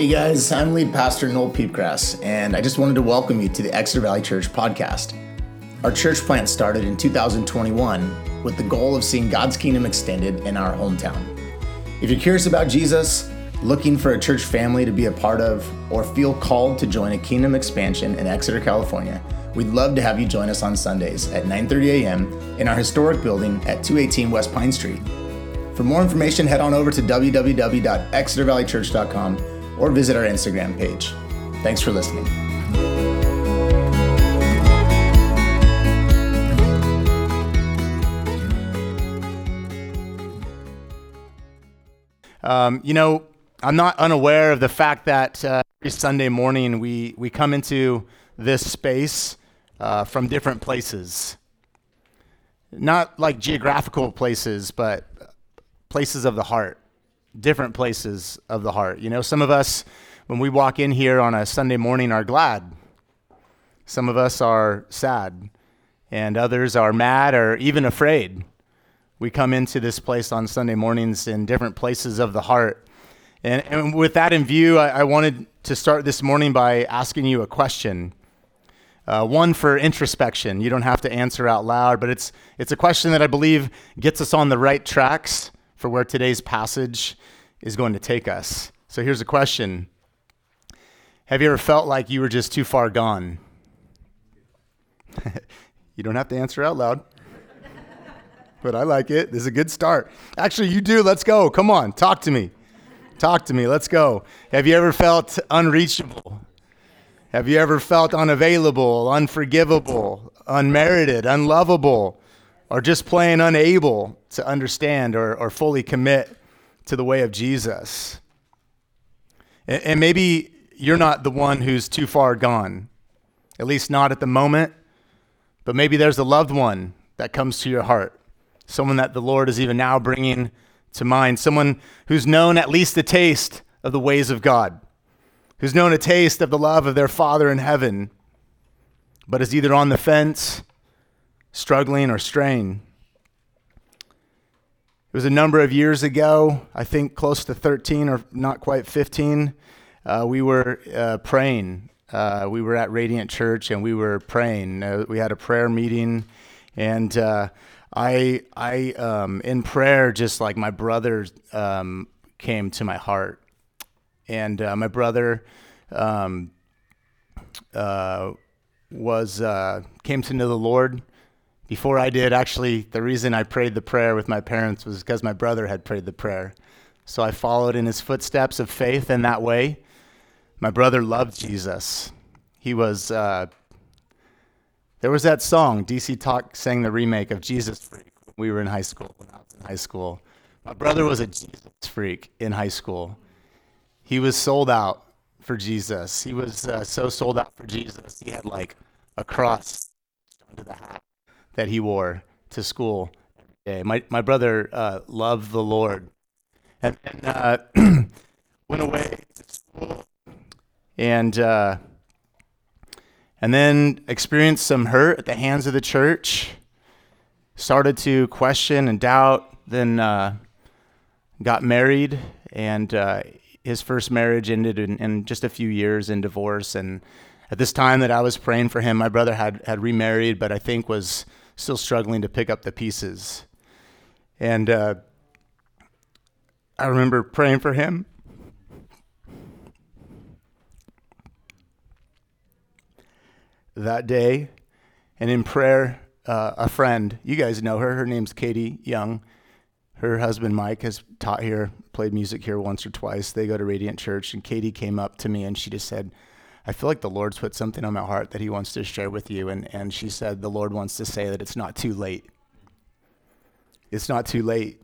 Hey guys, I'm lead pastor Noel Piepgrass, and I just wanted to welcome you to the Exeter Valley Church podcast. Our church plant started in 2021 with the goal of seeing God's kingdom extended in our hometown. If you're curious about Jesus, looking for a church family to be a part of, or feel called to join a kingdom expansion in Exeter, California, we'd love to have you join us on Sundays at 9:30 a.m. in our historic building at 218 West Pine Street. For more information, head on over to www.exetervalleychurch.com or visit our Instagram page. Thanks for listening. I'm not unaware of the fact that every Sunday morning we come into this space from different places. Not like geographical places, but places of the heart. Different places of the heart. You know, some of us, when we walk in here on a Sunday morning, are glad. Some of us are sad, and others are mad or even afraid. We come into this place on Sunday mornings in different places of the heart. And with that in view, I wanted to start this morning by asking you a question. One for introspection. You don't have to answer out loud, but it's a question that I believe gets us on the right tracks for where today's passage is going to take us. So here's a question. Have you ever felt like you were just too far gone? You don't have to answer out loud, but I like it. This is a good start. Actually, you do. Let's go. Come on. Talk to me. Talk to me. Let's go. Have you ever felt unreachable? Have you ever felt unavailable, unforgivable, unmerited, unlovable, or just plain unable to understand or fully commit to the way of Jesus? And maybe you're not the one who's too far gone, at least not at the moment, but maybe there's a loved one that comes to your heart, someone that the Lord is even now bringing to mind, someone who's known at least a taste of the ways of God, who's known a taste of the love of their Father in heaven, but is either on the fence, struggling, or straying. It was a number of years ago, I think close to 13 or not quite 15, we were praying. We were at Radiant Church and we were praying. We had a prayer meeting, and I in prayer, just like my brother came to my heart. And my brother came to know the Lord. Before I did, actually, the reason I prayed the prayer with my parents was because my brother had prayed the prayer. So I followed in his footsteps of faith in that way. My brother loved Jesus. He was, there was that song, DC Talk sang the remake of Jesus Freak when we were in high school, when I was in high school. My brother was a Jesus freak in high school. He was sold out for Jesus. He was so sold out for Jesus. He had like a cross under the hat that he wore to school every day. My brother loved the Lord, and then went away to school, and then experienced some hurt at the hands of the church. Started to question and doubt. Then got married, and his first marriage ended in just a few years in divorce. And at this time that I was praying for him, my brother had remarried, but I think was still struggling to pick up the pieces. And I remember praying for him. That day, and in prayer, a friend, you guys know her name's Katie Young. Her husband, Mike, has taught here, played music here once or twice. They go to Radiant Church, and Katie came up to me, and she just said, I feel like the Lord's put something on my heart that he wants to share with you. And she said, the Lord wants to say that it's not too late. It's not too late.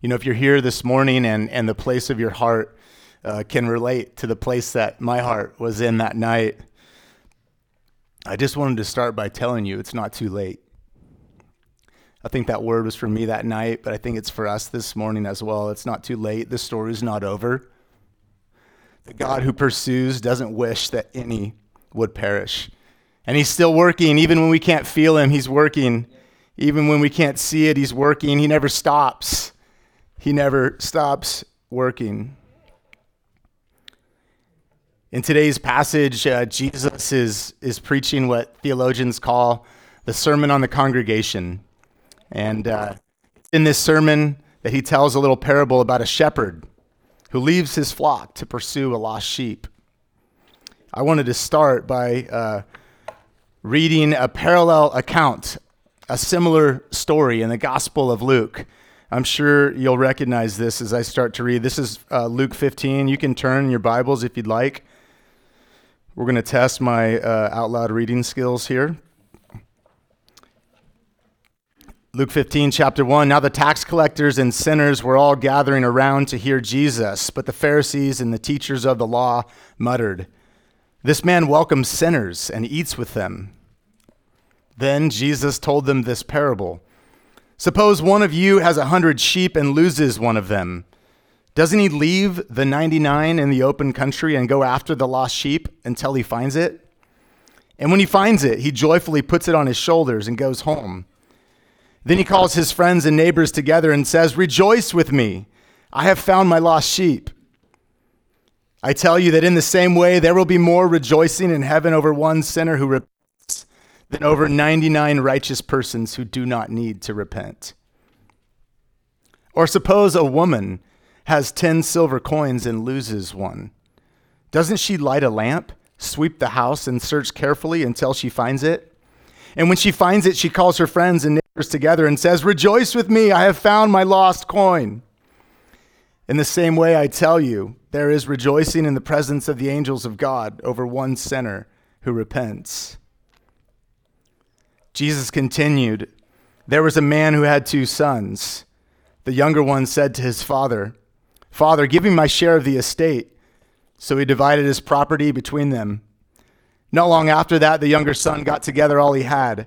You know, if you're here this morning and the place of your heart can relate to the place that my heart was in that night, I just wanted to start by telling you it's not too late. I think that word was for me that night, but I think it's for us this morning as well. It's not too late. The story's not over. The God who pursues doesn't wish that any would perish. And he's still working. Even when we can't feel him, he's working. Even when we can't see it, he's working. He never stops. He never stops working. In today's passage, Jesus is preaching what theologians call the Sermon on the Congregation. And in this sermon that he tells a little parable about a shepherd who leaves his flock to pursue a lost sheep. I wanted to start by reading a parallel account, a similar story in the Gospel of Luke. I'm sure you'll recognize this as I start to read. This is Luke 15. You can turn in your Bibles if you'd like. We're going to test my out loud reading skills here. Luke 15, chapter 1. Now the tax collectors and sinners were all gathering around to hear Jesus, but the Pharisees and the teachers of the law muttered, "This man welcomes sinners and eats with them." Then Jesus told them this parable. "Suppose one of you has 100 sheep and loses one of them. Doesn't he leave the 99 in the open country and go after the lost sheep until he finds it? And when he finds it, he joyfully puts it on his shoulders and goes home. Then he calls his friends and neighbors together and says, 'Rejoice with me. I have found my lost sheep.' I tell you that in the same way, there will be more rejoicing in heaven over one sinner who repents than over 99 righteous persons who do not need to repent. Or suppose a woman has 10 silver coins and loses one. Doesn't she light a lamp, sweep the house, and search carefully until she finds it? And when she finds it, she calls her friends and neighbors together and says, 'Rejoice with me, I have found my lost coin.' In the same way, I tell you, there is rejoicing in the presence of the angels of God over one sinner who repents." Jesus continued, "There was a man who had 2 sons. The younger one said to his father, 'Father, give me my share of the estate.' So he divided his property between them. Not long after that, the younger son got together all he had,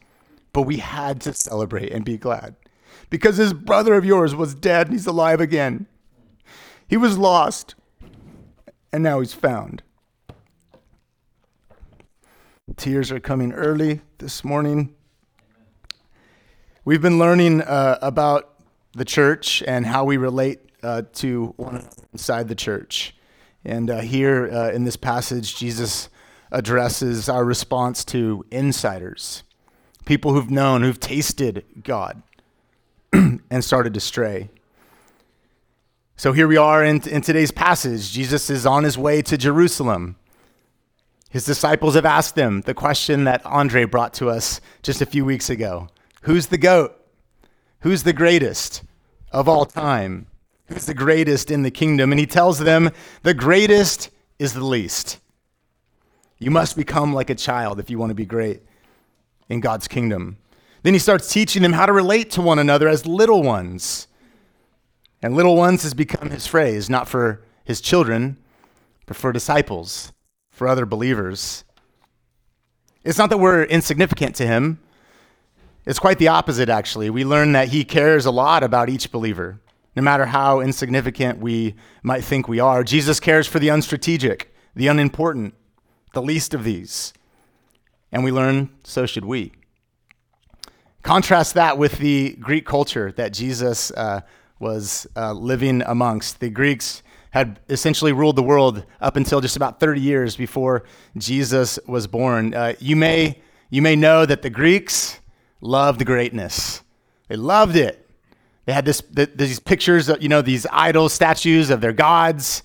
But we had to celebrate and be glad, because this brother of yours was dead and he's alive again. He was lost, and now he's found.'" Tears are coming early this morning. We've been learning about the church and how we relate to one another inside the church. And here in this passage, Jesus addresses our response to insiders, people who've known, who've tasted God and started to stray. So here we are in today's passage. Jesus is on his way to Jerusalem. His disciples have asked him the question that Andre brought to us just a few weeks ago. Who's the GOAT? Who's the greatest of all time? Who's the greatest in the kingdom? And he tells them, the greatest is the least. You must become like a child if you want to be great in God's kingdom. Then he starts teaching them how to relate to one another as little ones. And little ones has become his phrase, not for his children, but for disciples, for other believers. It's not that we're insignificant to him. It's quite the opposite, actually. We learn that he cares a lot about each believer, no matter how insignificant we might think we are. Jesus cares for the unstrategic, the unimportant, the least of these. And we learn, so should we. Contrast that with the Greek culture that Jesus was living amongst. The Greeks had essentially ruled the world up until just about 30 years before Jesus was born. You may know that the Greeks loved greatness. They loved it. They had these pictures of, these idol statues of their gods.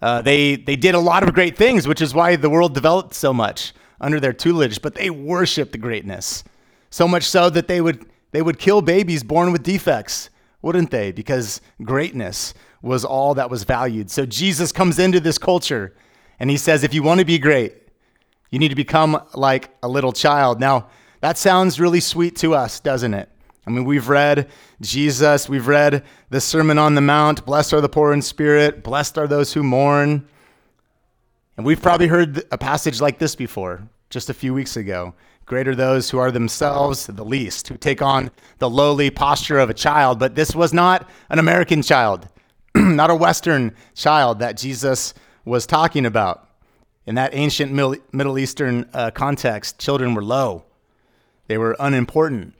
They did a lot of great things, which is why the world developed so much under their tutelage, but they worshiped the greatness. So much so that they would kill babies born with defects, wouldn't they? Because greatness was all that was valued. So Jesus comes into this culture and he says, if you want to be great, you need to become like a little child. Now, that sounds really sweet to us, doesn't it? I mean, we've read Jesus, we've read the Sermon on the Mount, blessed are the poor in spirit, blessed are those who mourn. And we've probably heard a passage like this before, just a few weeks ago. Great are those who are themselves the least, who take on the lowly posture of a child. But this was not an American child, not a Western child that Jesus was talking about. In that ancient Middle Eastern context, children were low. They were unimportant.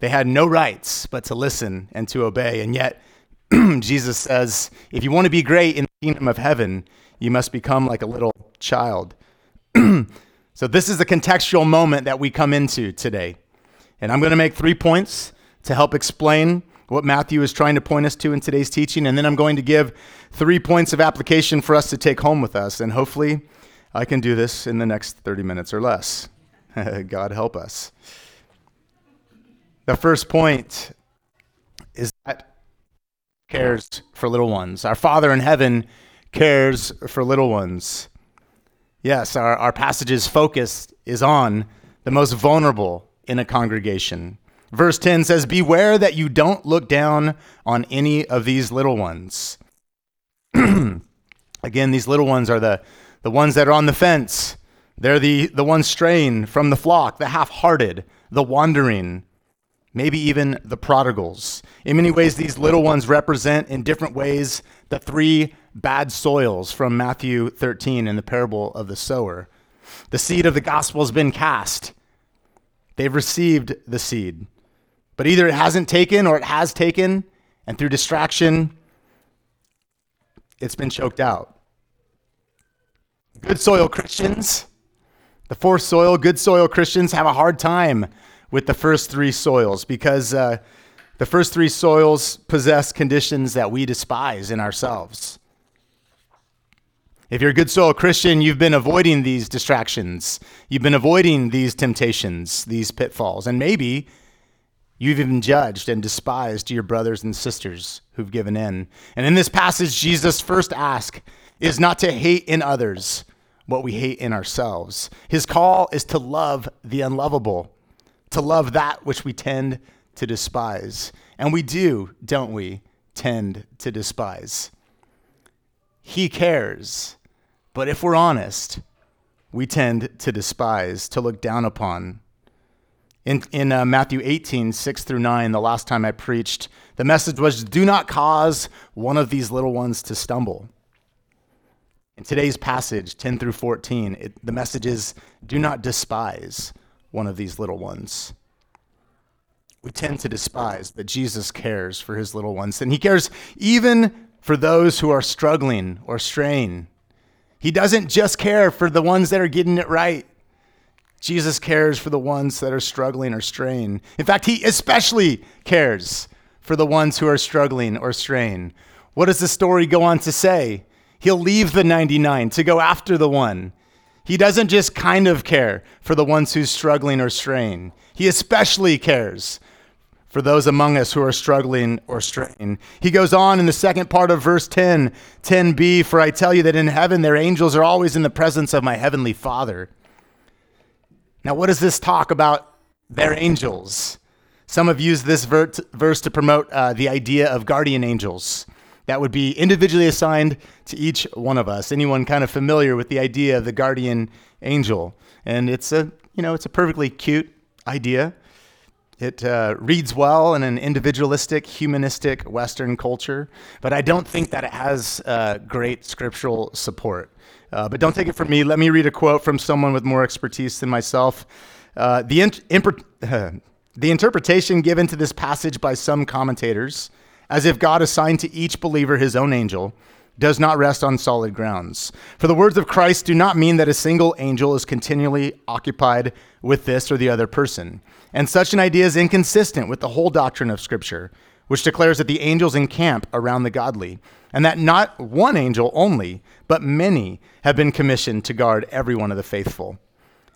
They had no rights but to listen and to obey. And yet, Jesus says, if you want to be great in the kingdom of heaven, you must become like a little child. So this is the contextual moment that we come into today. And I'm going to make 3 points to help explain what Matthew is trying to point us to in today's teaching. And then I'm going to give 3 points of application for us to take home with us. And hopefully I can do this in the next 30 minutes or less. God help us. The first point is that he cares for little ones. Our Father in heaven cares for little ones. Yes, our passage's focus is on the most vulnerable in a congregation. Verse 10 says, beware that you don't look down on any of these little ones. Again, these little ones are the ones that are on the fence. They're the ones straying from the flock, the half-hearted, the wandering, maybe even the prodigals. In many ways, these little ones represent in different ways the three bad soils from Matthew 13 in the parable of the sower. The seed of the gospel has been cast. They've received the seed, but either it hasn't taken or it has taken, and through distraction, it's been choked out. Good soil Christians, the fourth soil, good soil Christians have a hard time with the first three soils because the first three soils possess conditions that we despise in ourselves. If you're a good soil Christian, you've been avoiding these distractions. You've been avoiding these temptations, these pitfalls. And maybe you've even judged and despised your brothers and sisters who've given in. And in this passage, Jesus' first ask is not to hate in others what we hate in ourselves. His call is to love the unlovable, to love that which we tend to despise. And we do, don't we, tend to despise. He cares. But if we're honest, we tend to despise, to look down upon. In Matthew 18, 6-9, the last time I preached, the message was, do not cause one of these little ones to stumble. In today's passage, 10-14, the message is, do not despise one of these little ones. We tend to despise, but Jesus cares for his little ones. And he cares even for those who are struggling or straying. He doesn't just care for the ones that are getting it right. Jesus cares for the ones that are struggling or straying. In fact, he especially cares for the ones who are struggling or straying. What does the story go on to say? He'll leave the 99 to go after the one. He doesn't just kind of care for the ones who's struggling or straying. He especially cares for those among us who are struggling or straining. He goes on in the second part of verse 10, 10b, for I tell you that in heaven their angels are always in the presence of my heavenly Father. Now, what does this talk about their angels? Some have used this verse to promote the idea of guardian angels. That would be individually assigned to each one of us. Anyone kind of familiar with the idea of the guardian angel? And it's a perfectly cute idea. It reads well in an individualistic, humanistic Western culture, but I don't think that it has great scriptural support. But don't take it from me. Let me read a quote from someone with more expertise than myself. The interpretation given to this passage by some commentators, as if God assigned to each believer his own angel, does not rest on solid grounds. For the words of Christ do not mean that a single angel is continually occupied with this or the other person. And such an idea is inconsistent with the whole doctrine of Scripture, which declares that the angels encamp around the godly, and that not one angel only, but many have been commissioned to guard every one of the faithful.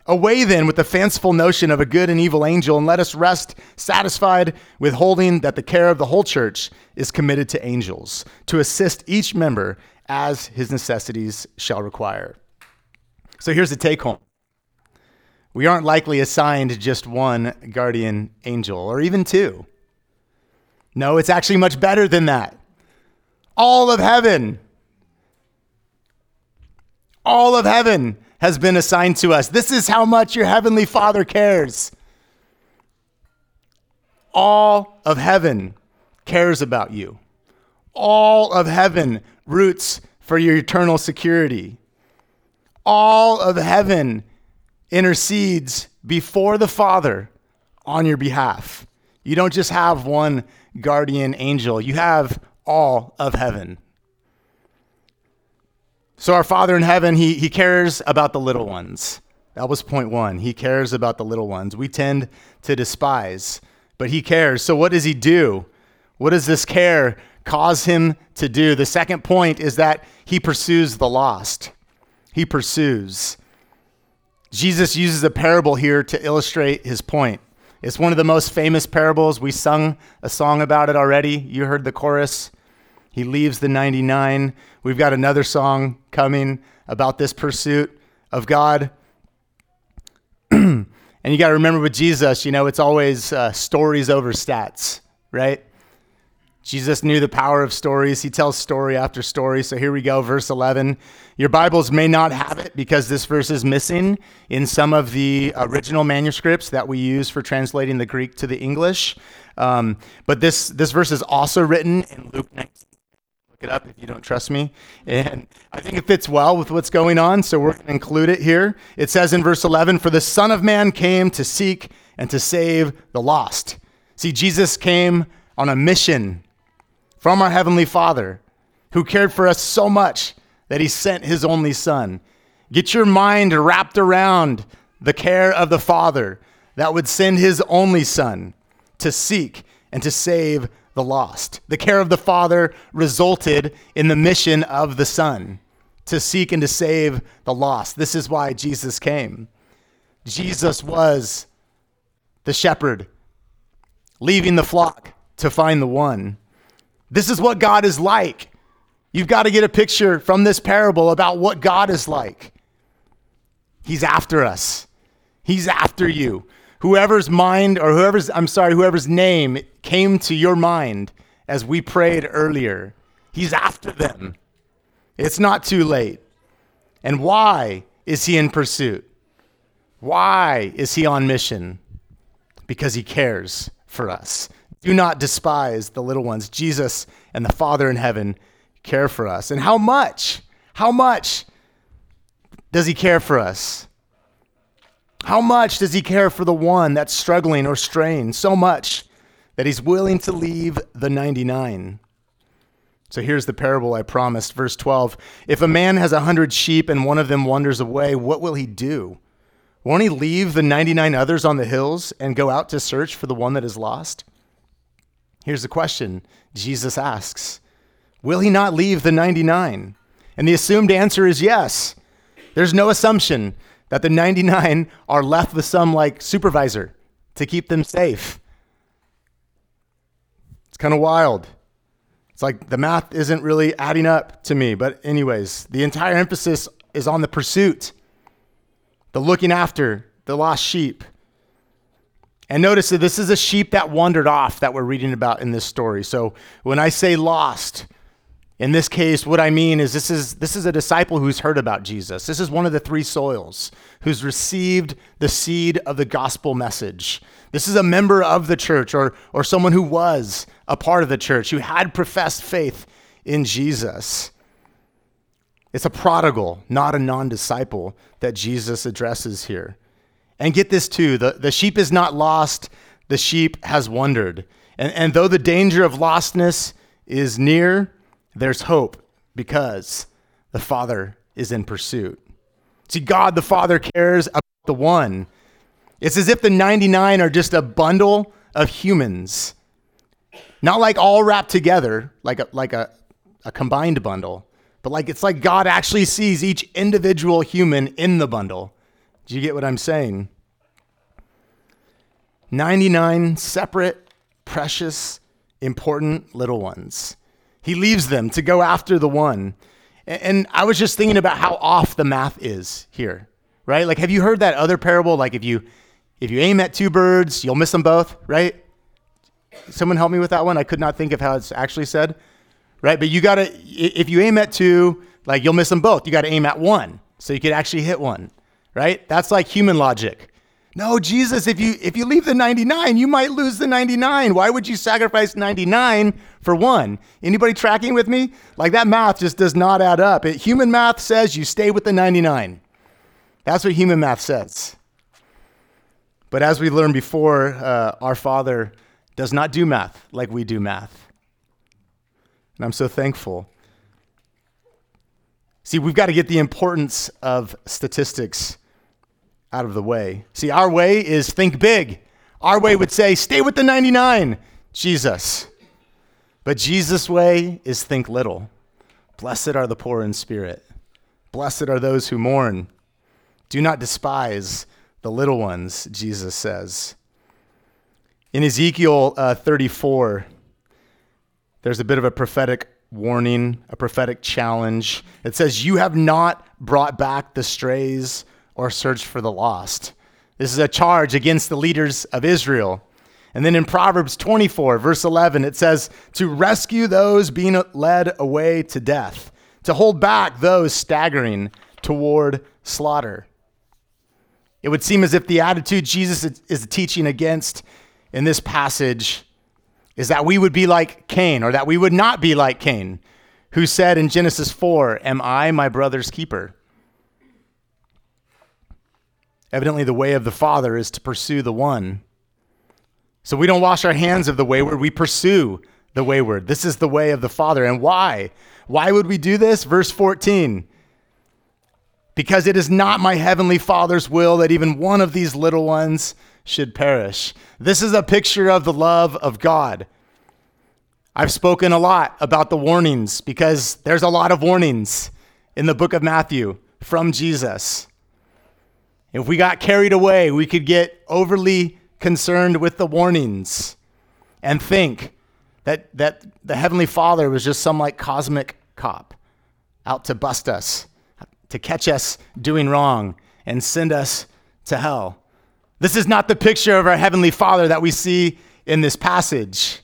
Away then with the fanciful notion of a good and evil angel, and let us rest satisfied with holding that the care of the whole church is committed to angels, to assist each member as his necessities shall require. So here's the take home. We aren't likely assigned just one guardian angel, or even two. No, it's actually much better than that. All of heaven. All of heaven has been assigned to us. This is how much your heavenly Father cares. All of heaven cares about you. All of heaven roots for your eternal security. All of heaven intercedes before the Father on your behalf. You don't just have one guardian angel. You have all of heaven. So our Father in heaven, he cares about the little ones. That was point one. He cares about the little ones. We tend to despise, but he cares. So what does he do? What does this care cause him to do? The second point is that he pursues the lost. He pursues. Jesus uses a parable here to illustrate his point. It's one of the most famous parables. We sung a song about it already. You heard the chorus. He leaves the 99. We've got another song coming about this pursuit of God. And you got to remember with Jesus, it's always stories over stats, right? Jesus knew the power of stories. He tells story after story. So here we go, verse 11. Your Bibles may not have it because this verse is missing in some of the original manuscripts that we use for translating the Greek to the English. But this verse is also written in Luke 19. It up if you don't trust me. And I think it fits well with what's going on, so we're going to include it here. It says in verse 11, for the Son of Man came to seek and to save the lost. See, Jesus came on a mission from our Heavenly Father who cared for us so much that he sent his only Son. Get your mind wrapped around the care of the Father that would send his only Son to seek and to save the lost. The care of the Father resulted in the mission of the Son to seek and to save the lost. This is why Jesus came. Jesus was the shepherd, leaving the flock to find the one. This is what God is like. You've got to get a picture from this parable about what God is like. He's after us. He's after you. Whoever's name came to your mind as we prayed earlier, he's after them. It's not too late. And why is he in pursuit? Why is he on mission? Because he cares for us. Do not despise the little ones. Jesus and the Father in heaven care for us. And how much does he care for us? How much does he care for the one that's struggling or straying? So much that he's willing to leave the 99. So here's the parable I promised. Verse 12. If a man has 100 sheep and one of them wanders away, what will he do? Won't he leave the 99 others on the hills and go out to search for the one that is lost? Here's the question Jesus asks. Will he not leave the 99? And the assumed answer is yes. There's no assumption that the 99 are left with some like supervisor to keep them safe. It's kind of wild. It's like the math isn't really adding up to me. But anyways, the entire emphasis is on the pursuit, the looking after the lost sheep. And notice that this is a sheep that wandered off that we're reading about in this story. So when I say lost, in this case, what I mean is this is a disciple who's heard about Jesus. This is one of the three soils who's received the seed of the gospel message. This is a member of the church or someone who was a part of the church, who had professed faith in Jesus. It's a prodigal, not a non-disciple, that Jesus addresses here. And get this too, the sheep is not lost, the sheep has wandered. And though the danger of lostness is near, there's hope because the Father is in pursuit. See, God the Father cares about the one. It's as if the 99 are just a bundle of humans, not like all wrapped together, like a combined bundle, but like it's like God actually sees each individual human in the bundle. Do you get what I'm saying? 99 separate, precious, important little ones. He leaves them to go after the one. And I was just thinking about how off the math is here. Right? Like, have you heard that other parable? Like, if you aim at two birds, you'll miss them both, right? Someone help me with that one. I could not think of how it's actually said, right? But if you aim at two, like, you'll miss them both. You got to aim at one so you could actually hit one, right? That's like human logic. No, Jesus, if you leave the 99, you might lose the 99. Why would you sacrifice 99 for one? Anybody tracking with me? Like, that math just does not add up. Human math says you stay with the 99. That's what human math says. But as we learned before, our Father does not do math like we do math. And I'm so thankful. See, we've got to get the importance of statistics out of the way. See, our way is think big. Our way would say, stay with the 99, Jesus. But Jesus' way is think little. Blessed are the poor in spirit. Blessed are those who mourn. Do not despise the little ones, Jesus says. In Ezekiel 34, there's a bit of a prophetic warning, a prophetic challenge. It says, you have not brought back the strays or searched for the lost. This is a charge against the leaders of Israel. And then in Proverbs 24, verse 11, it says, to rescue those being led away to death, to hold back those staggering toward slaughter. It would seem as if the attitude Jesus is teaching against in this passage is that we would be like Cain, or that we would not be like Cain, who said in Genesis 4, am I my brother's keeper? Evidently, the way of the Father is to pursue the one. So we don't wash our hands of the wayward, we pursue the wayward. This is the way of the Father. And why? Why would we do this? Verse 14. Because it is not my heavenly Father's will that even one of these little ones should perish. This is a picture of the love of God. I've spoken a lot about the warnings because there's a lot of warnings in the book of Matthew from Jesus. If we got carried away, we could get overly concerned with the warnings and think that the heavenly Father was just some like cosmic cop out to bust us, to catch us doing wrong and send us to hell. This is not the picture of our heavenly Father that we see in this passage.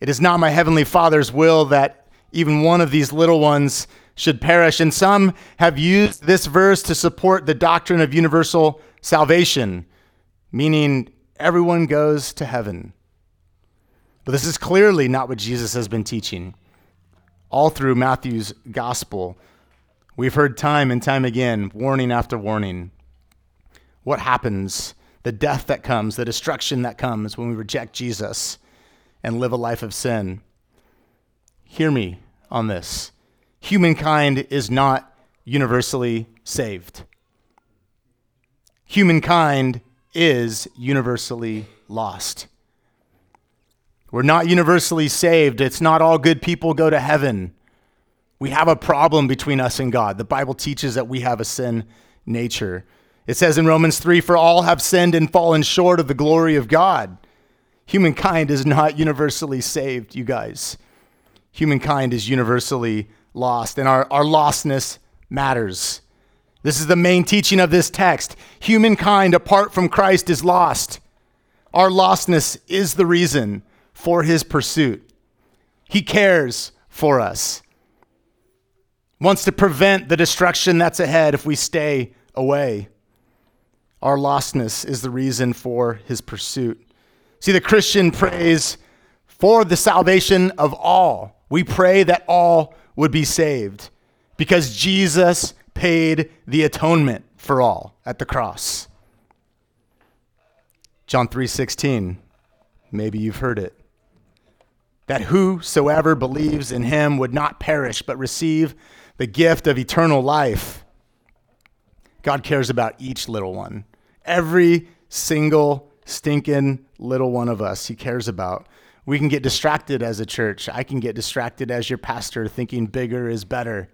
It is not my heavenly Father's will that even one of these little ones should perish. And some have used this verse to support the doctrine of universal salvation, meaning everyone goes to heaven. But this is clearly not what Jesus has been teaching all through Matthew's gospel. We've heard time and time again, warning after warning. What happens? The death that comes, the destruction that comes when we reject Jesus and live a life of sin. Hear me on this. Humankind is not universally saved. Humankind is universally lost. We're not universally saved. It's not all good people go to heaven. We have a problem between us and God. The Bible teaches that we have a sin nature. It says in Romans 3, "For all have sinned and fallen short of the glory of God." Humankind is not universally saved, you guys. Humankind is universally lost, and our lostness matters. This is the main teaching of this text. Humankind apart from Christ is lost. Our lostness is the reason for his pursuit. He cares for us. Wants to prevent the destruction that's ahead if we stay away. Our lostness is the reason for his pursuit. See, the Christian prays for the salvation of all. We pray that all would be saved because Jesus paid the atonement for all at the cross. John 3:16, maybe you've heard it, that whosoever believes in him would not perish but receive the gift of eternal life. God cares about each little one. Every single stinking little one of us he cares about. We can get distracted as a church. I can get distracted as your pastor thinking bigger is better.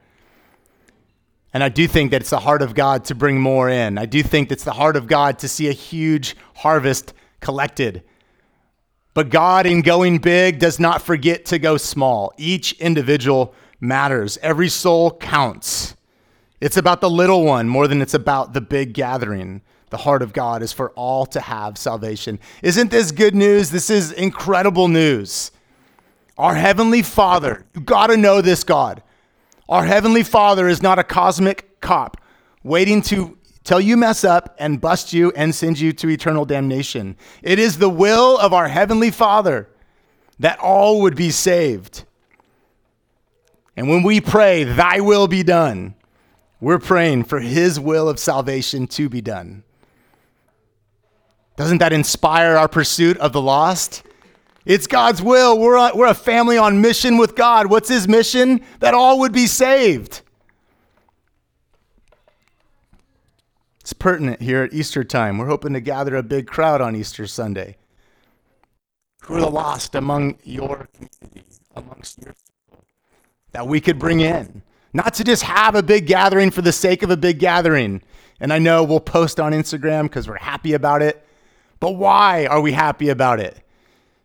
And I do think that it's the heart of God to bring more in. I do think that's the heart of God to see a huge harvest collected. But God, in going big, does not forget to go small. Each individual matters. Every soul counts. It's about the little one more than it's about the big gathering. The heart of God is for all to have salvation. Isn't this good news? This is incredible news. Our Heavenly Father, you got to know this God. Our Heavenly Father is not a cosmic cop waiting to till you mess up and bust you and send you to eternal damnation. It is the will of our Heavenly Father that all would be saved. And when we pray, thy will be done, we're praying for his will of salvation to be done. Doesn't that inspire our pursuit of the lost? It's God's will. We're a family on mission with God. What's his mission? That all would be saved. It's pertinent here at Easter time. We're hoping to gather a big crowd on Easter Sunday. Who are the lost among your community, amongst your people, that we could bring in? Not to just have a big gathering for the sake of a big gathering. And I know we'll post on Instagram because we're happy about it. But why are we happy about it?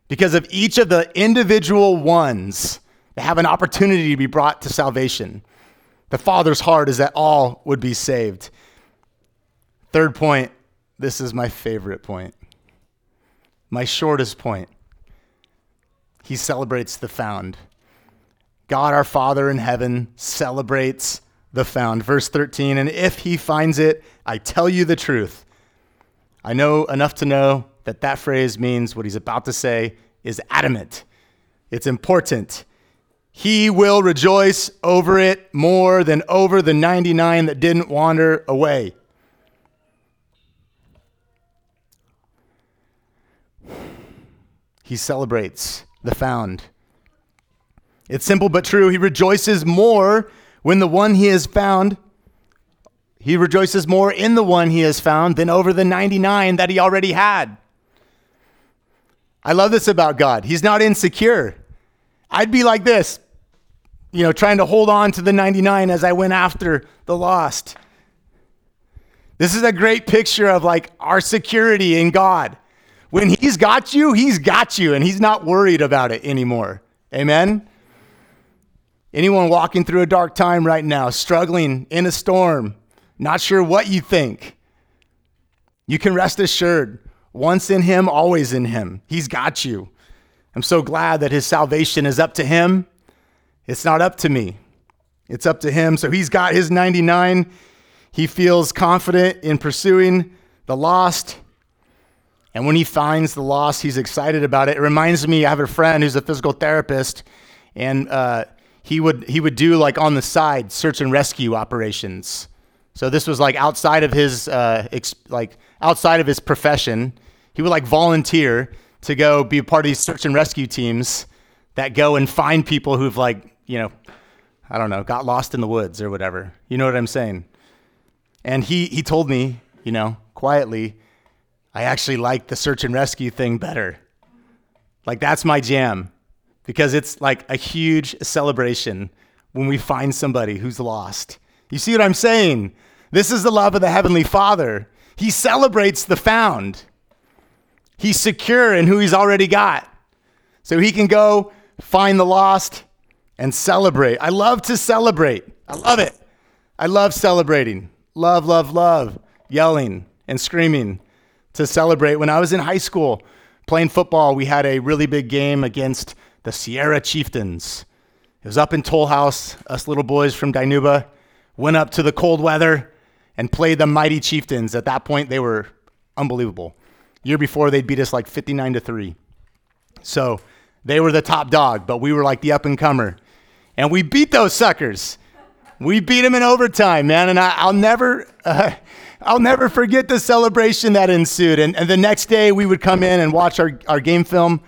Because of each of the individual ones that have an opportunity to be brought to salvation. The Father's heart is that all would be saved. Third point, this is my favorite point, my shortest point. He celebrates the found. God, our Father in heaven, celebrates the found. Verse 13, and if he finds it, I tell you the truth. I know enough to know that that phrase means what he's about to say is adamant. It's important. He will rejoice over it more than over the 99 that didn't wander away. He celebrates the found. It's simple but true. He rejoices more when the one he has found. He rejoices more in the one he has found than over the 99 that he already had. I love this about God. He's not insecure. I'd be like this, trying to hold on to the 99 as I went after the lost. This is a great picture of our security in God. When he's got you, and he's not worried about it anymore. Amen? Anyone walking through a dark time right now, struggling in a storm, not sure what you think, you can rest assured, once in him, always in him. He's got you. I'm so glad that his salvation is up to him. It's not up to me. It's up to him. So he's got his 99. He feels confident in pursuing the lost. And when he finds the lost, he's excited about it. It reminds me, I have a friend who's a physical therapist, and he would do on the side search and rescue operations. So this was outside of his outside of his profession. He would volunteer to go be a part of these search and rescue teams that go and find people who've got lost in the woods or whatever. You know what I'm saying? And he told me, quietly, I actually like the search and rescue thing better. That's my jam. Because it's a huge celebration when we find somebody who's lost. You see what I'm saying? This is the love of the Heavenly Father. He celebrates the found. He's secure in who he's already got. So he can go find the lost and celebrate. I love to celebrate. I love it. I love celebrating. Love, love, love. Yelling and screaming to celebrate. When I was in high school playing football, we had a really big game against the Sierra Chieftains. It was up in Toll House. Us little boys from Dinuba went up to the cold weather and played the mighty Chieftains. At that point, they were unbelievable. Year before, they'd beat us like 59-3. So they were the top dog, but we were like the up-and-comer. And we beat those suckers. We beat them in overtime, man. And I'll never forget the celebration that ensued. And the next day, we would come in and watch our game film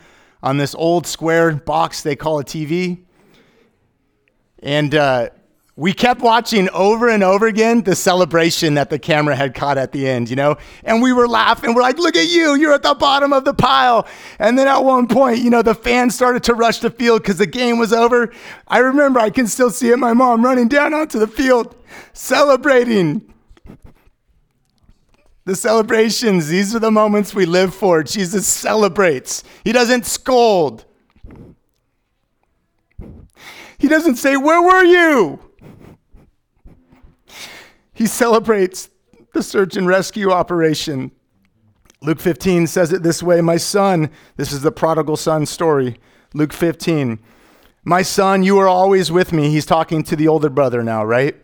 on this old square box they call a TV. And we kept watching over and over again the celebration that the camera had caught at the end, you know? And we were laughing. We're like, look at you. You're at the bottom of the pile. And then at one point, you know, the fans started to rush the field because the game was over. I remember, I can still see it. My mom running down onto the field, celebrating. The celebrations, these are the moments we live for. Jesus celebrates. He doesn't scold. He doesn't say, where were you? He celebrates the search and rescue operation. Luke 15 says it this way, my son, this is the prodigal son story, Luke 15. My son, you are always with me. He's talking to the older brother now, right?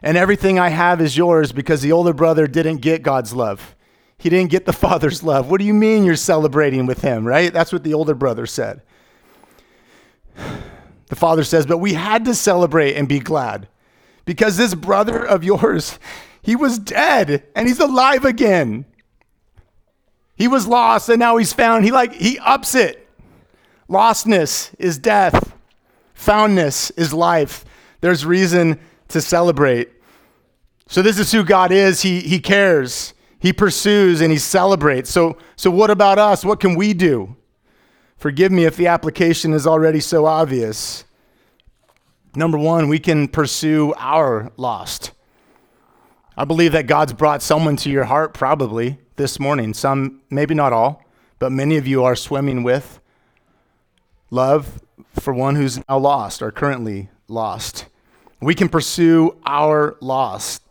And everything I have is yours because the older brother didn't get God's love. He didn't get the Father's love. What do you mean you're celebrating with him, right? That's what the older brother said. The father says, but we had to celebrate and be glad. Because this brother of yours, he was dead and he's alive again. He was lost and now he's found. He ups it. Lostness is death. Foundness is life. There's reason to celebrate. So this is who God is. He cares. He pursues and he celebrates. So what about us? What can we do? Forgive me if the application is already so obvious. Number one, we can pursue our lost. I believe that God's brought someone to your heart probably this morning. Some, maybe not all, but many of you are swimming with love for one who's now lost or currently lost. We can pursue our lost.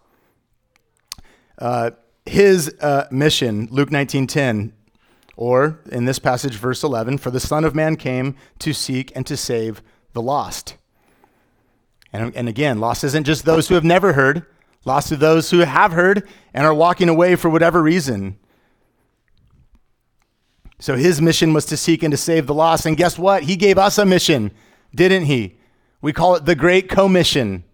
His mission, Luke 19:10, or in this passage, verse 11, for the Son of Man came to seek and to save the lost. And again, lost isn't just those who have never heard. Lost are those who have heard and are walking away for whatever reason. So his mission was to seek and to save the lost. And guess what? He gave us a mission, didn't he? We call it the Great Commission.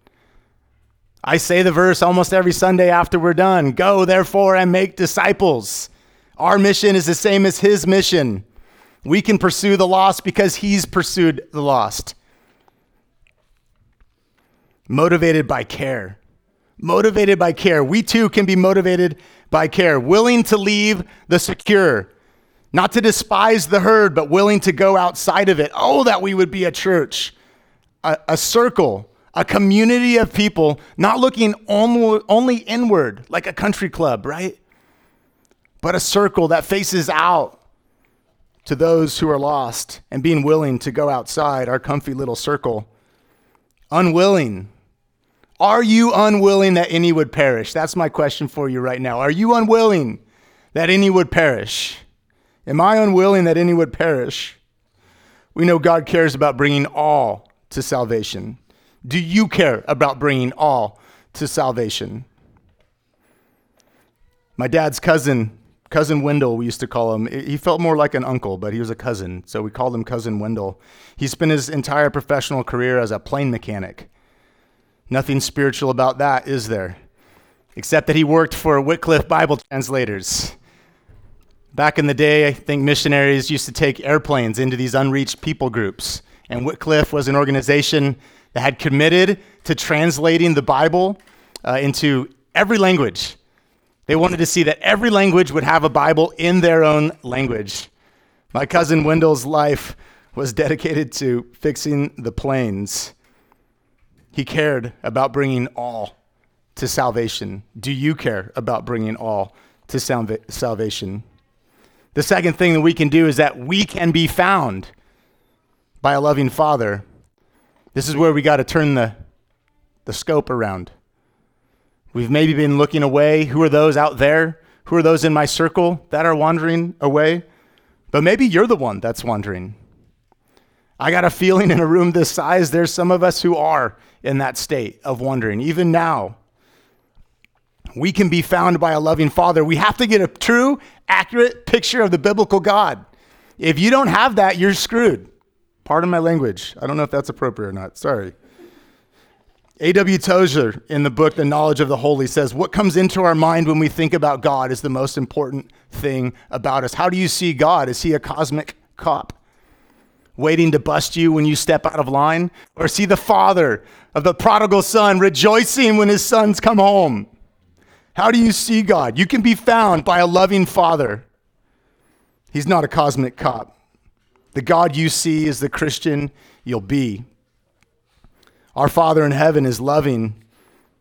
I say the verse almost every Sunday after we're done. Go, therefore, and make disciples. Our mission is the same as his mission. We can pursue the lost because he's pursued the lost. Motivated by care. Motivated by care. We too can be motivated by care. Willing to leave the secure. Not to despise the herd, but willing to go outside of it. Oh, that we would be a church. A circle. A community of people. Not looking only inward like a country club, right? But a circle that faces out to those who are lost and being willing to go outside our comfy little circle. Unwilling. Are you unwilling that any would perish? That's my question for you right now. Are you unwilling that any would perish? Am I unwilling that any would perish? We know God cares about bringing all to salvation. Do you care about bringing all to salvation? My dad's cousin Wendell, we used to call him. He felt more like an uncle, but he was a cousin, so we called him Cousin Wendell. He spent his entire professional career as a plane mechanic. Nothing spiritual about that, is there? Except that he worked for Wycliffe Bible Translators. Back in the day, I think missionaries used to take airplanes into these unreached people groups, and Wycliffe was an organization that had committed to translating the Bible into every language. They wanted to see that every language would have a Bible in their own language. My cousin Wendell's life was dedicated to fixing the planes. He cared about bringing all to salvation. Do you care about bringing all to salvation. The second thing that we can do is that we can be found by a loving Father. This is where we got to turn the scope around. We've maybe been looking away. Who are those out there? Who are those in my circle that are wandering away? But maybe you're the one that's wandering. I got a feeling in a room this size, there's some of us who are in that state of wandering. Even now, we can be found by a loving Father. We have to get a true, accurate picture of the biblical God. If you don't have that, you're screwed. Pardon my language. I don't know if that's appropriate or not. Sorry. A.W. Tozer, in the book, The Knowledge of the Holy, says, what comes into our mind when we think about God is the most important thing about us. How do you see God? Is he a cosmic cop waiting to bust you when you step out of line? Or is he the father of the prodigal son rejoicing when his sons come home? How do you see God? You can be found by a loving Father. He's not a cosmic cop. The God you see is the Christian you'll be. Our Father in heaven is loving.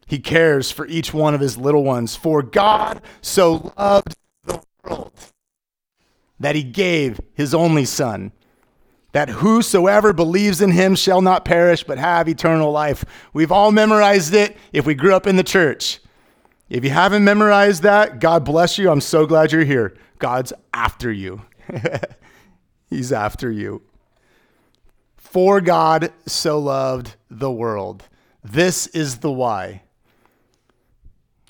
He cares for each one of his little ones. For God so loved the world that he gave his only Son, that whosoever believes in him shall not perish but have eternal life. We've all memorized it if we grew up in the church. If you haven't memorized that, God bless you. I'm so glad you're here. God's after you. He's after you. For God so loved the world. This is the why.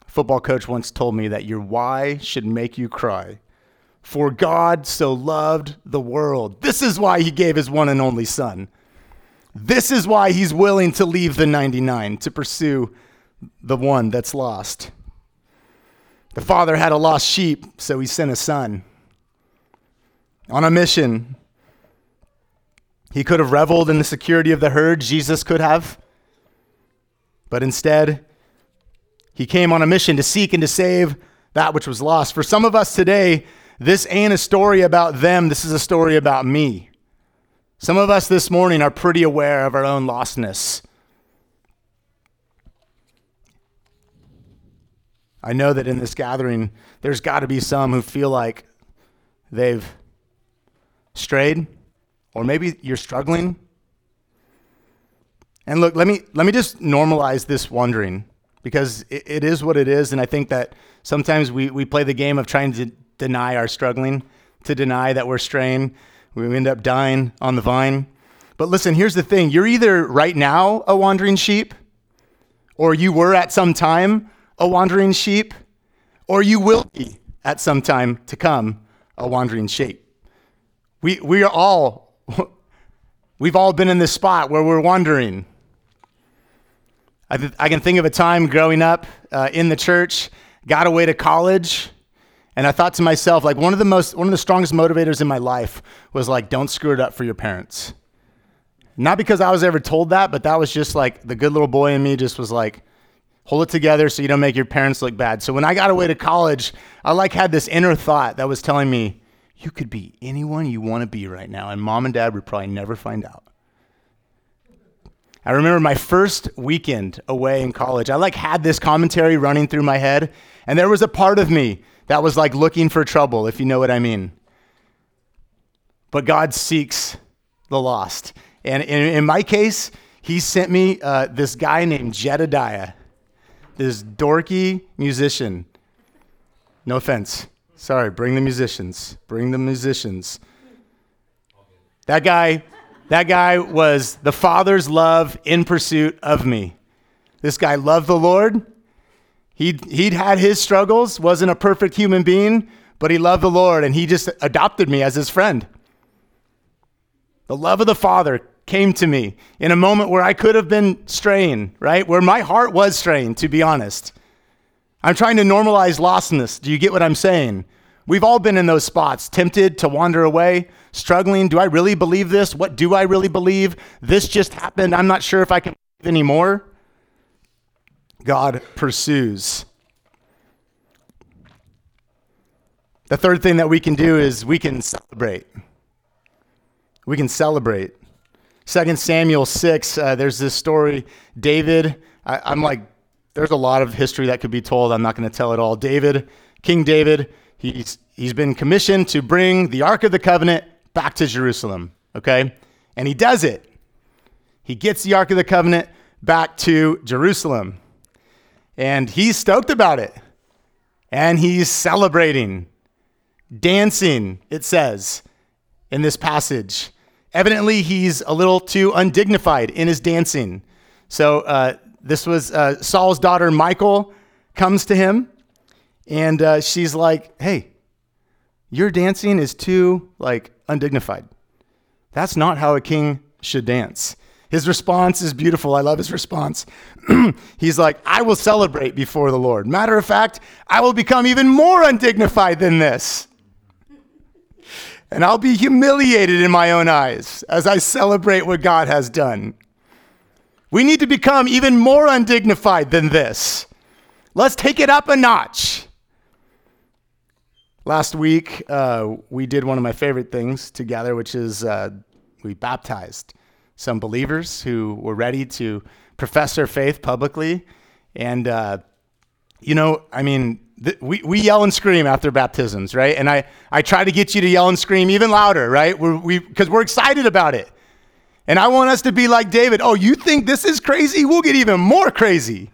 A football coach once told me that your why should make you cry. For God so loved the world. This is why he gave his one and only Son. This is why he's willing to leave the 99 to pursue the one that's lost. The father had a lost sheep, so he sent a son on a mission. He could have reveled in the security of the herd, Jesus could have. But instead, he came on a mission to seek and to save that which was lost. For some of us today, this ain't a story about them. This is a story about me. Some of us this morning are pretty aware of our own lostness. I know that in this gathering, there's got to be some who feel like they've strayed. Or maybe you're struggling. And look, let me just normalize this wandering, because it is what it is. And I think that sometimes we play the game of trying to deny our struggling, to deny that we're straying. We end up dying on the vine. But listen, here's the thing. You're either right now a wandering sheep, or you were at some time a wandering sheep, or you will be at some time to come a wandering sheep. We've all been in this spot where we're wandering. I can think of a time growing up in the church, got away to college, and I thought to myself, like, one of the strongest motivators in my life was like, don't screw it up for your parents. Not because I was ever told that, but that was just like the good little boy in me just was like, hold it together so you don't make your parents look bad. So when I got away to college, I like had this inner thought that was telling me, you could be anyone you want to be right now, and mom and dad would probably never find out. I remember my first weekend away in college. I like had this commentary running through my head, and there was a part of me that was like looking for trouble, if you know what I mean. But God seeks the lost. And in my case, he sent me this guy named Jedediah, this dorky musician. No offense. Sorry, bring the musicians. Bring the musicians. That guy was the Father's love in pursuit of me. This guy loved the Lord. He'd had his struggles, wasn't a perfect human being, but he loved the Lord, and he just adopted me as his friend. The love of the Father came to me in a moment where I could have been straying, right? Where my heart was straying, to be honest. I'm trying to normalize lostness. Do you get what I'm saying? We've all been in those spots, tempted to wander away, struggling. Do I really believe this? What do I really believe? This just happened. I'm not sure if I can believe anymore. God pursues. The third thing that we can do is we can celebrate. We can celebrate. 2 Samuel 6, there's this story. David, I'm like, there's a lot of history that could be told. I'm not going to tell it all. David King David, he's been commissioned to bring the Ark of the Covenant back to Jerusalem, okay? And he does it. He gets the Ark of the Covenant back to Jerusalem. And he's stoked about it. And he's celebrating, dancing, it says in this passage. Evidently, he's a little too undignified in his dancing. So this was Saul's daughter, Michal, comes to him. And she's like, hey, your dancing is too, undignified. That's not how a king should dance. His response is beautiful. I love his response. He's like, I will celebrate before the Lord. Matter of fact, I will become even more undignified than this. And I'll be humiliated in my own eyes as I celebrate what God has done. We need to become even more undignified than this. Let's take it up a notch. Last week, we did one of my favorite things together, which is we baptized some believers who were ready to profess their faith publicly. And, we yell and scream after baptisms, right? And I try to get you to yell and scream even louder, right? Because we're excited about it. And I want us to be like David. Oh, you think this is crazy? We'll get even more crazy.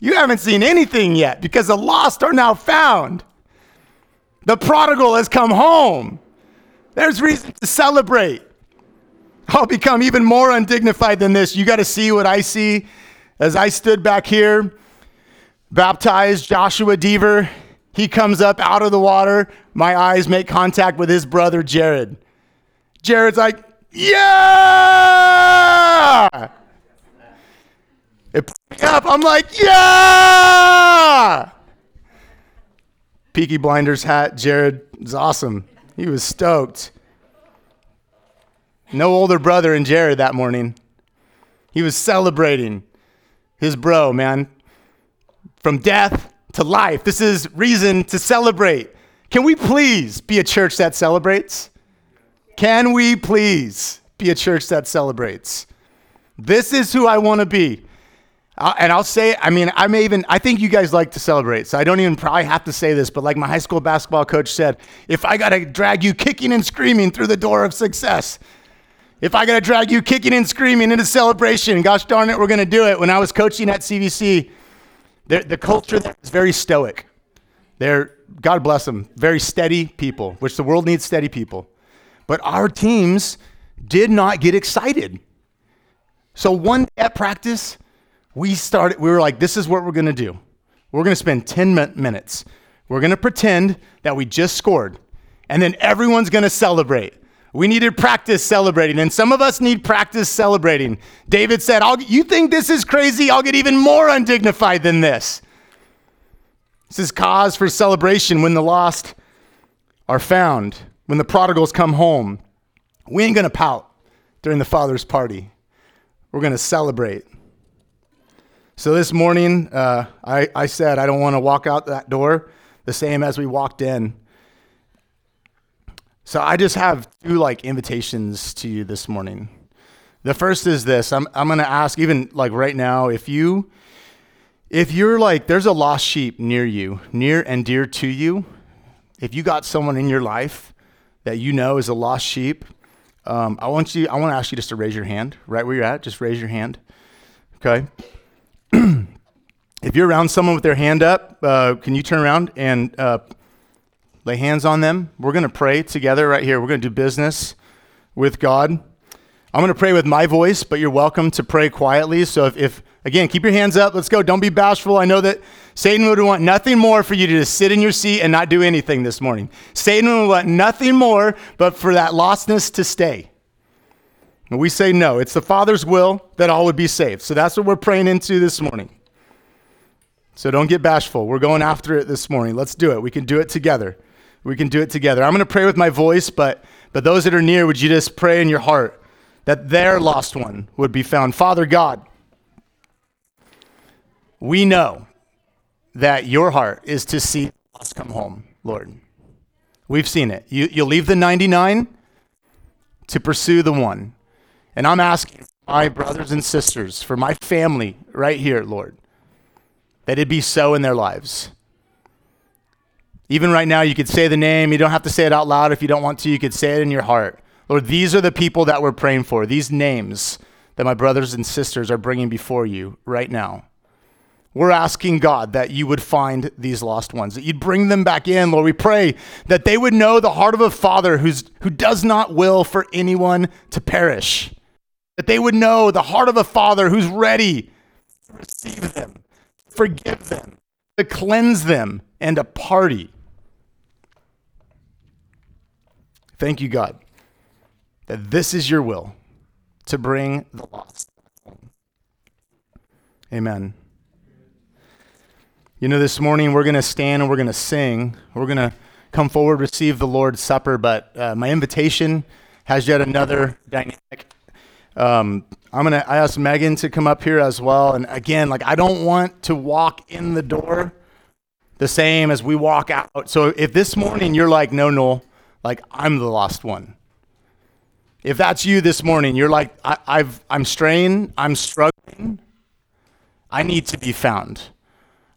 You haven't seen anything yet because the lost are now found. The prodigal has come home. There's reason to celebrate. I'll become even more undignified than this. You got to see what I see as I stood back here, baptized Joshua Deaver. He comes up out of the water. My eyes make contact with his brother, Jared. Jared's like, yeah! It picked me up. I'm like, yeah! Peaky Blinders hat, Jared is awesome. He was stoked. No older brother in Jared that morning. He was celebrating his bro, man. From death to life. This is reason to celebrate. Can we please be a church that celebrates? Can we please be a church that celebrates? This is who I want to be. And I'll say, I think you guys like to celebrate, so I don't even probably have to say this, but like my high school basketball coach said, if I got to drag you kicking and screaming through the door of success, if I got to drag you kicking and screaming into celebration, gosh darn it, we're going to do it. When I was coaching at CVC, the culture there is very stoic. They're, God bless them, very steady people, which the world needs steady people. But our teams did not get excited. So one day at practice, we were like, this is what we're going to do. We're going to spend 10 minutes. We're going to pretend that we just scored. And then everyone's going to celebrate. We needed practice celebrating, and some of us need practice celebrating. David said, you think this is crazy? I'll get even more undignified than this. This is cause for celebration when the lost are found, when the prodigals come home. We ain't going to pout during the Father's party. We're going to celebrate. So this morning, I said I don't want to walk out that door the same as we walked in. So I just have two invitations to you this morning. The first is this. I'm going to ask even right now, if you're there's a lost sheep near you, near and dear to you. If you got someone in your life that you know is a lost sheep, I want to ask you just to raise your hand right where you're at. Just raise your hand. Okay. If you're around someone with their hand up, can you turn around and lay hands on them? We're going to pray together right here. We're going to do business with God. I'm going to pray with my voice, but you're welcome to pray quietly. So if again, keep your hands up. Let's go. Don't be bashful. I know that Satan would want nothing more for you to just sit in your seat and not do anything this morning. Satan would want nothing more but for that lostness to stay. And we say no. It's the Father's will that all would be saved. So that's what we're praying into this morning. So don't get bashful. We're going after it this morning. Let's do it. We can do it together. We can do it together. I'm going to pray with my voice, but those that are near, would you just pray in your heart that their lost one would be found? Father God, we know that your heart is to see the lost come home, Lord. We've seen it. You'll leave the 99 to pursue the one. And I'm asking my brothers and sisters, for my family right here, Lord, that it be so in their lives. Even right now, you could say the name. You don't have to say it out loud if you don't want to. You could say it in your heart. Lord, these are the people that we're praying for, these names that my brothers and sisters are bringing before you right now. We're asking God that you would find these lost ones, that you'd bring them back in. Lord, we pray that they would know the heart of a father who does not will for anyone to perish, that they would know the heart of a father who's ready to receive them, forgive them, to cleanse them, and to party. Thank you, God, that this is your will, to bring the lost home. Amen. You know, this morning we're going to stand and we're going to sing. We're going to come forward, receive the Lord's Supper, but my invitation has yet another dynamic. I asked Megan to come up here as well. And again, I don't want to walk in the door the same as we walk out. So if this morning you're like, no, I'm the lost one. If that's you this morning, you're like, I'm straying, I'm struggling, I need to be found.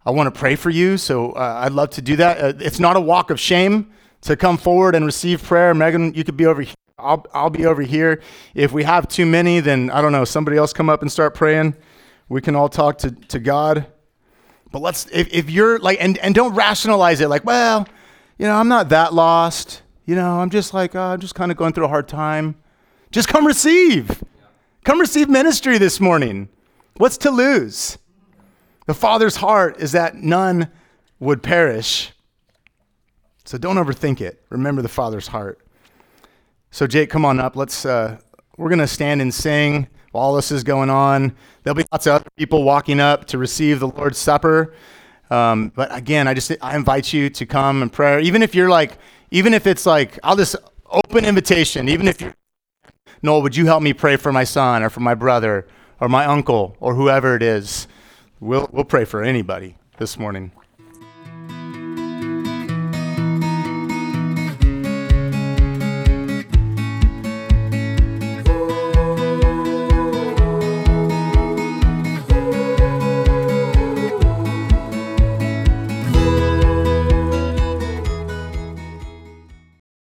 I want to pray for you, so I'd love to do that. It's not a walk of shame to come forward and receive prayer. Megan, you could be over here. I'll be over here. If we have too many, then, I don't know, somebody else come up and start praying. We can all talk to God. But let's, if you're like, and don't rationalize it like, well, I'm not that lost. I'm just I'm just kind of going through a hard time. Just come receive. Come receive ministry this morning. What's to lose? The Father's heart is that none would perish. So don't overthink it. Remember the Father's heart. So Jake, come on up. Let's we're going to stand and sing while all this is going on. There'll be lots of other people walking up to receive the Lord's Supper. But again, I invite you to come and pray. Even if it's I'll just open invitation. Even if you're, Noel, would you help me pray for my son or for my brother or my uncle or whoever it is? We'll pray for anybody this morning.